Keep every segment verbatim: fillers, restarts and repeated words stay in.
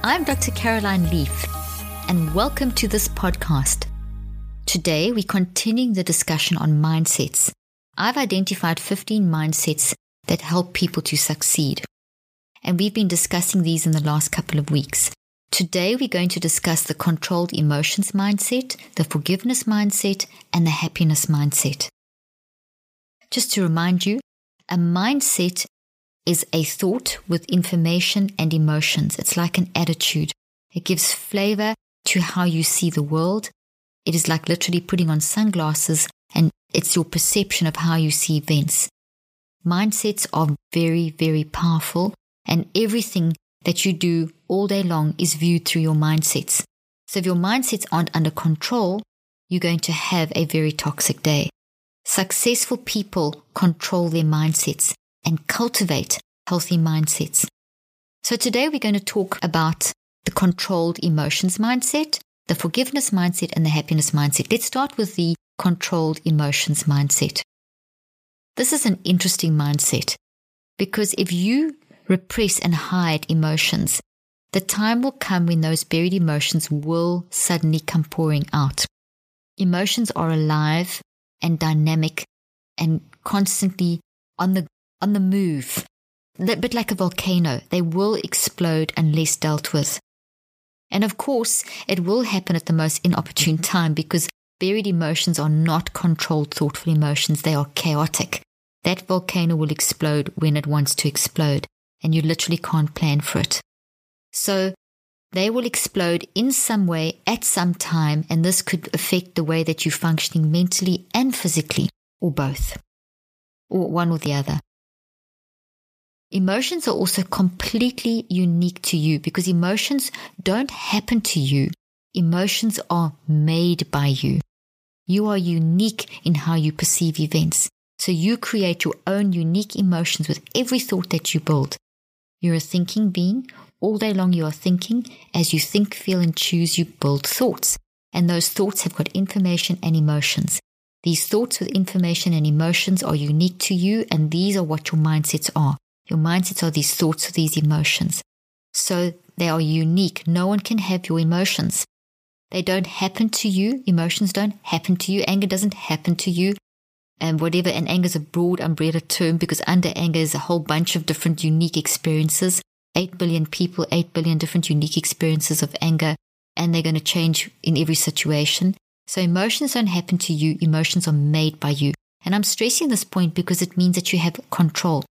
I'm Doctor Caroline Leaf, and welcome to this podcast. Today, we're continuing the discussion on mindsets. I've identified fifteen mindsets that help people to succeed, and we've been discussing these in the last couple of weeks. Today, we're going to discuss the controlled emotions mindset, the forgiveness mindset, and the happiness mindset. Just to remind you, a mindset is a thought with information and emotions. It's like an attitude. It gives flavor to how you see the world. It is like literally putting on sunglasses, and it's your perception of how you see events. Mindsets are very, very powerful, and everything that you do all day long is viewed through your mindsets. So if your mindsets aren't under control, you're going to have a very toxic day. Successful people control their mindsets and cultivate healthy mindsets. So today we're going to talk about the controlled emotions mindset, the forgiveness mindset, and the happiness mindset. Let's start with the controlled emotions mindset. This is an interesting mindset because if you repress and hide emotions, the time will come when those buried emotions will suddenly come pouring out. Emotions are alive and dynamic and constantly on the on the move, a bit like a volcano. They will explode unless dealt with. And of course, it will happen at the most inopportune time because buried emotions are not controlled, thoughtful emotions. They are chaotic. That volcano will explode when it wants to explode, and you literally can't plan for it. So they will explode in some way at some time, and this could affect the way that you're functioning mentally and physically, or both, or one or the other. Emotions are also completely unique to you because emotions don't happen to you. Emotions are made by you. You are unique in how you perceive events. So you create your own unique emotions with every thought that you build. You're a thinking being. All day long you are thinking. As you think, feel, and choose, you build thoughts. And those thoughts have got information and emotions. These thoughts with information and emotions are unique to you, and these are what your mindsets are. Your mindsets are these thoughts or these emotions. So they are unique. No one can have your emotions. They don't happen to you. Emotions don't happen to you. Anger doesn't happen to you. And whatever, and anger is a broad umbrella term because under anger is a whole bunch of different unique experiences. Eight billion people, eight billion different unique experiences of anger, and they're going to change in every situation. So emotions don't happen to you. Emotions are made by you. And I'm stressing this point because it means that you have control.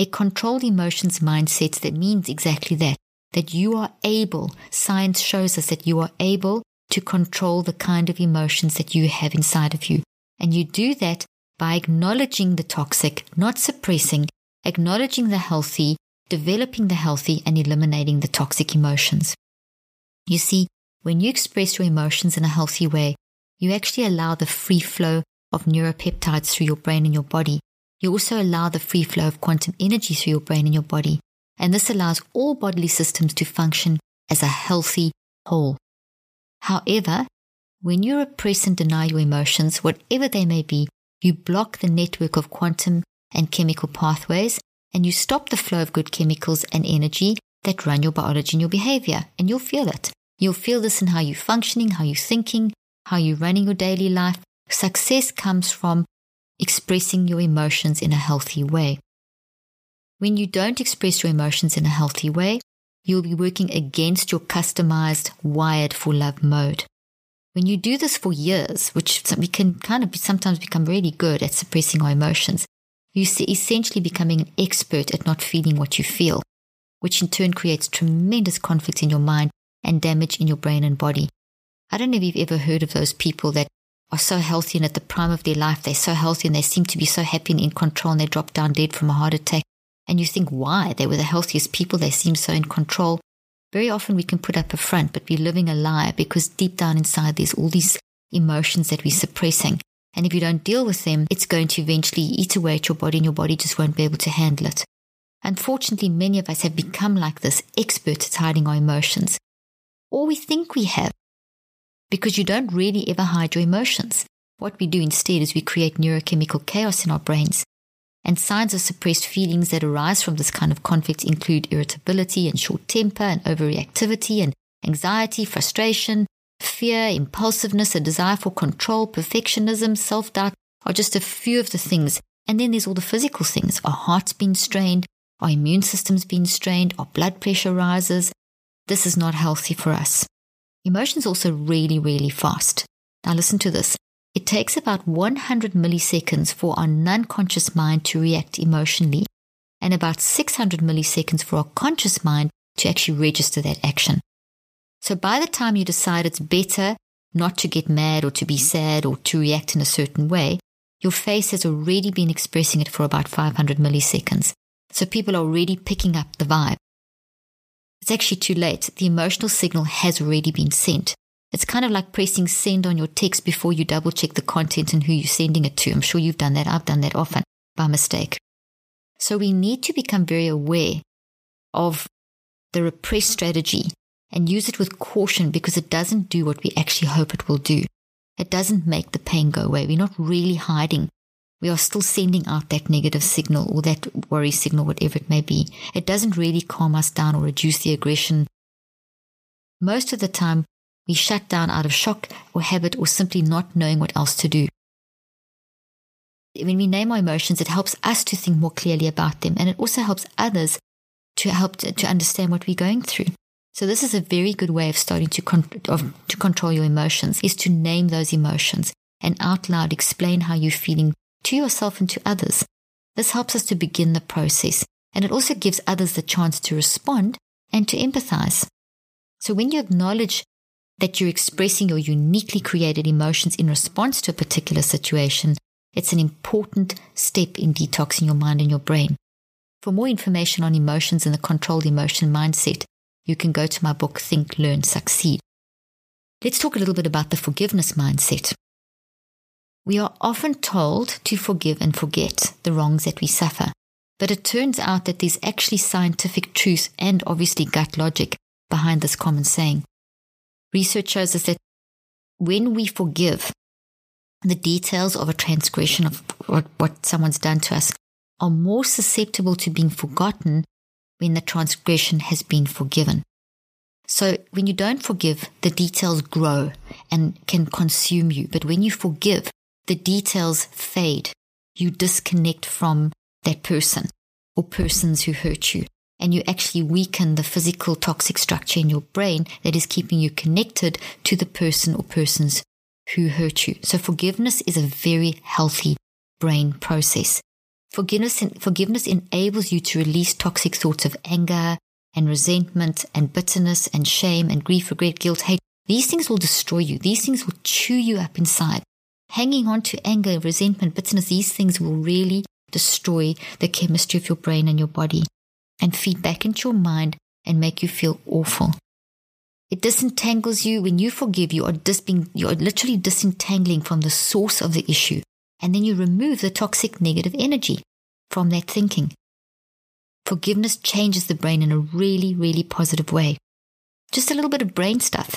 A controlled emotions mindset that means exactly that, that you are able, science shows us that you are able to control the kind of emotions that you have inside of you. And you do that by acknowledging the toxic, not suppressing, acknowledging the healthy, developing the healthy, and eliminating the toxic emotions. You see, when you express your emotions in a healthy way, you actually allow the free flow of neuropeptides through your brain and your body. You also allow the free flow of quantum energy through your brain and your body. And this allows all bodily systems to function as a healthy whole. However, when you repress and deny your emotions, whatever they may be, you block the network of quantum and chemical pathways, and you stop the flow of good chemicals and energy that run your biology and your behavior. And you'll feel it. You'll feel this in how you're functioning, how you're thinking, how you're running your daily life. Success comes from expressing your emotions in a healthy way. When you don't express your emotions in a healthy way, you'll be working against your customized wired for love mode. When you do this for years, which we can kind of sometimes become really good at suppressing our emotions, you're essentially becoming an expert at not feeling what you feel, which in turn creates tremendous conflict in your mind and damage in your brain and body. I don't know if you've ever heard of those people that are so healthy and at the prime of their life, they're so healthy and they seem to be so happy and in control, and they drop down dead from a heart attack. And you think, why? They were the healthiest people. They seem so in control. Very often we can put up a front, but we're living a lie because deep down inside there's all these emotions that we're suppressing. And if you don't deal with them, it's going to eventually eat away at your body and your body just won't be able to handle it. Unfortunately, many of us have become like this, expert at hiding our emotions. Or we think we have, because you don't really ever hide your emotions. What we do instead is we create neurochemical chaos in our brains. And signs of suppressed feelings that arise from this kind of conflict include irritability and short temper and overreactivity and anxiety, frustration, fear, impulsiveness, a desire for control, perfectionism, self-doubt are just a few of the things. And then there's all the physical things. Our heart's been strained, our immune system's been strained, our blood pressure rises. This is not healthy for us. Emotions also really, really fast. Now listen to this. It takes about one hundred milliseconds for our non-conscious mind to react emotionally and about six hundred milliseconds for our conscious mind to actually register that action. So by the time you decide it's better not to get mad or to be sad or to react in a certain way, your face has already been expressing it for about five hundred milliseconds. So people are already picking up the vibe. It's actually too late. The emotional signal has already been sent. It's kind of like pressing send on your text before you double check the content and who you're sending it to. I'm sure you've done that. I've done that often by mistake. So we need to become very aware of the repressed strategy and use it with caution because it doesn't do what we actually hope it will do. It doesn't make the pain go away. We're not really hiding. We are still sending out that negative signal or that worry signal, whatever it may be. It doesn't really calm us down or reduce the aggression. Most of the time, we shut down out of shock or habit or simply not knowing what else to do. When we name our emotions, it helps us to think more clearly about them, and it also helps others to help to, to understand what we're going through. So this is a very good way of starting to, con- of, to control your emotions, is to name those emotions and out loud explain how you're feeling to yourself and to others. This helps us to begin the process, and it also gives others the chance to respond and to empathize. So when you acknowledge that you're expressing your uniquely created emotions in response to a particular situation, it's an important step in detoxing your mind and your brain. For more information on emotions and the controlled emotion mindset, you can go to my book, Think, Learn, Succeed. Let's talk a little bit about the forgiveness mindset. We are often told to forgive and forget the wrongs that we suffer, but it turns out that there's actually scientific truth and obviously gut logic behind this common saying. Research shows us that when we forgive, the details of a transgression of what someone's done to us are more susceptible to being forgotten when the transgression has been forgiven. So when you don't forgive, the details grow and can consume you. But when you forgive, the details fade. You disconnect from that person or persons who hurt you. And you actually weaken the physical toxic structure in your brain that is keeping you connected to the person or persons who hurt you. So forgiveness is a very healthy brain process. Forgiveness, forgiveness enables you to release toxic thoughts of anger and resentment and bitterness and shame and grief, regret, guilt, hate. These things will destroy you. These things will chew you up inside. Hanging on to anger, resentment, bitterness, these things will really destroy the chemistry of your brain and your body and feed back into your mind and make you feel awful. It disentangles you. When you forgive, you are, dis- being, you are literally disentangling from the source of the issue. And then you remove the toxic negative energy from that thinking. Forgiveness changes the brain in a really, really positive way. Just a little bit of brain stuff.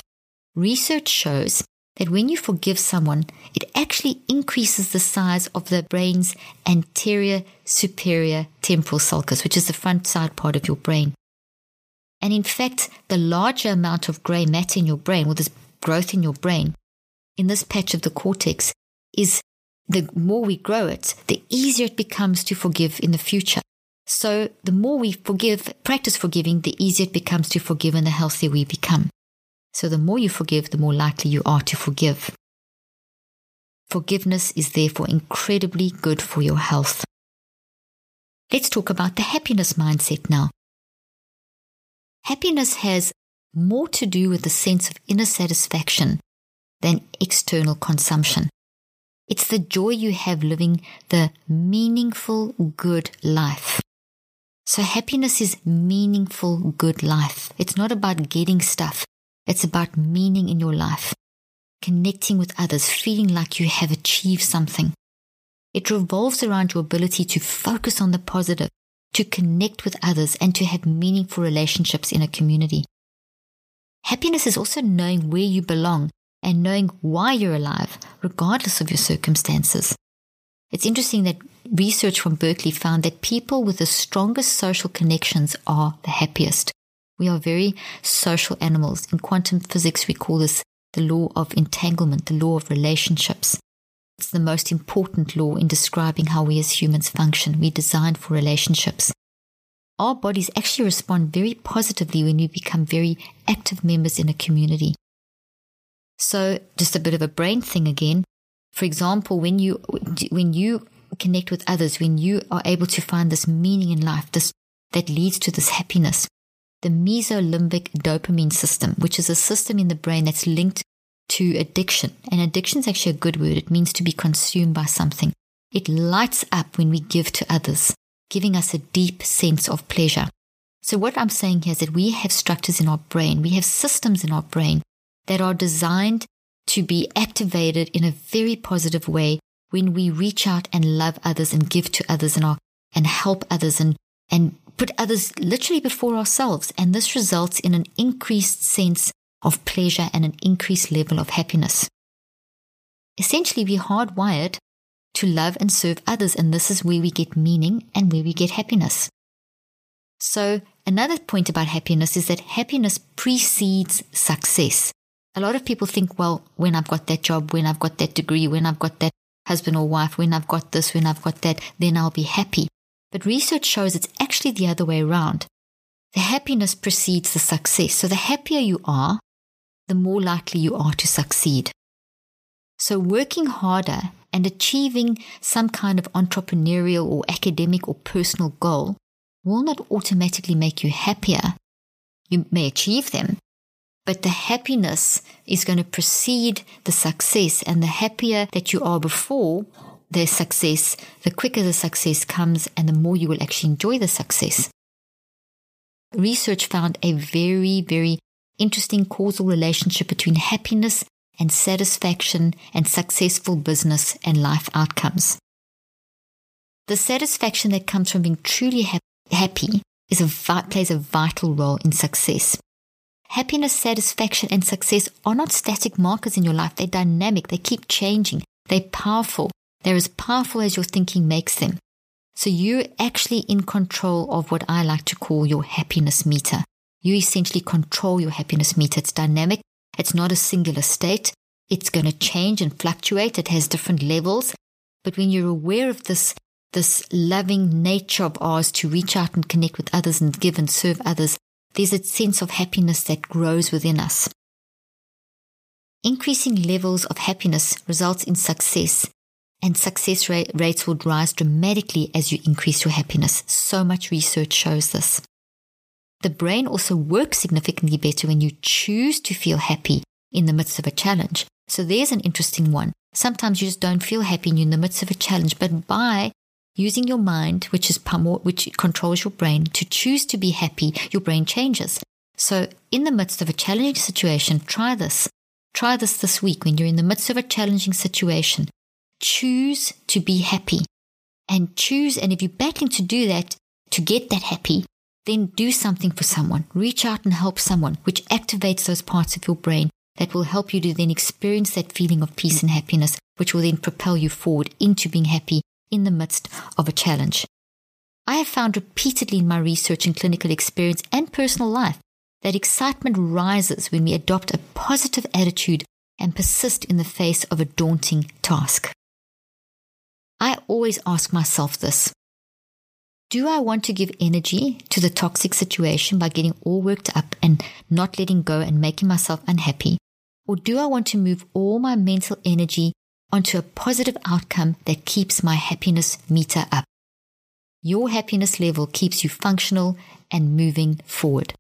Research shows that when you forgive someone, it actually increases the size of the brain's anterior superior temporal sulcus, which is the front side part of your brain. And in fact, the larger amount of gray matter in your brain, or this growth in your brain, in this patch of the cortex, is the more we grow it, the easier it becomes to forgive in the future. So the more we forgive, practice forgiving, the easier it becomes to forgive and the healthier we become. So the more you forgive, the more likely you are to forgive. Forgiveness is therefore incredibly good for your health. Let's talk about the happiness mindset now. Happiness has more to do with the sense of inner satisfaction than external consumption. It's the joy you have living the meaningful, good life. So happiness is meaningful, good life. It's not about getting stuff. It's about meaning in your life, connecting with others, feeling like you have achieved something. It revolves around your ability to focus on the positive, to connect with others, and to have meaningful relationships in a community. Happiness is also knowing where you belong and knowing why you're alive, regardless of your circumstances. It's interesting that research from Berkeley found that people with the strongest social connections are the happiest. We are very social animals. In quantum physics, we call this the law of entanglement, the law of relationships. It's the most important law in describing how we as humans function. We're designed for relationships. Our bodies actually respond very positively when we become very active members in a community. So just a bit of a brain thing again. For example, when you when you connect with others, when you are able to find this meaning in life, this that leads to this happiness, the mesolimbic dopamine system, which is a system in the brain that's linked to addiction. And addiction is actually a good word. It means to be consumed by something. It lights up when we give to others, giving us a deep sense of pleasure. So what I'm saying here is that we have structures in our brain, we have systems in our brain that are designed to be activated in a very positive way when we reach out and love others and give to others and, our, and help others and, and put others literally before ourselves. And this results in an increased sense of pleasure and an increased level of happiness. Essentially, we're hardwired to love and serve others, and this is where we get meaning and where we get happiness. So another point about happiness is that happiness precedes success. A lot of people think, well, when I've got that job, when I've got that degree, when I've got that husband or wife, when I've got this, when I've got that, then I'll be happy. But research shows it's actually the other way around. The happiness precedes the success. So the happier you are, the more likely you are to succeed. So working harder and achieving some kind of entrepreneurial or academic or personal goal will not automatically make you happier. You may achieve them, but the happiness is going to precede the success, and the happier that you are before the success, the quicker the success comes and the more you will actually enjoy the success. Research found a very, very interesting causal relationship between happiness and satisfaction and successful business and life outcomes. The satisfaction that comes from being truly ha- happy is a vi- plays a vital role in success. Happiness, satisfaction, and success are not static markers in your life. They're dynamic. They keep changing. They're powerful. They're as powerful as your thinking makes them. So you're actually in control of what I like to call your happiness meter. You essentially control your happiness meter. It's dynamic. It's not a singular state. It's going to change and fluctuate. It has different levels. But when you're aware of this, this loving nature of ours to reach out and connect with others and give and serve others, there's a sense of happiness that grows within us. Increasing levels of happiness results in success, and success rate, rates will rise dramatically as you increase your happiness. So much research shows this. The brain also works significantly better when you choose to feel happy in the midst of a challenge. So there's an interesting one. Sometimes you just don't feel happy and you're in the midst of a challenge, but by using your mind, which is which controls your brain, to choose to be happy, your brain changes. So in the midst of a challenging situation, try this. Try this this week. When you're in the midst of a challenging situation, choose to be happy. And choose, and if you're battling to do that, to get that happy, then do something for someone. Reach out and help someone, which activates those parts of your brain that will help you to then experience that feeling of peace and happiness, which will then propel you forward into being happy in the midst of a challenge. I have found repeatedly in my research and clinical experience and personal life that excitement rises when we adopt a positive attitude and persist in the face of a daunting task. I always ask myself this: do I want to give energy to the toxic situation by getting all worked up and not letting go and making myself unhappy? Or do I want to move all my mental energy onto a positive outcome that keeps my happiness meter up? Your happiness level keeps you functional and moving forward.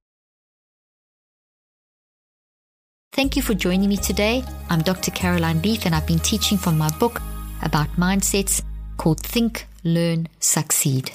Thank you for joining me today. I'm Doctor Caroline Leaf, and I've been teaching from my book about mindsets called Think, Learn, Succeed.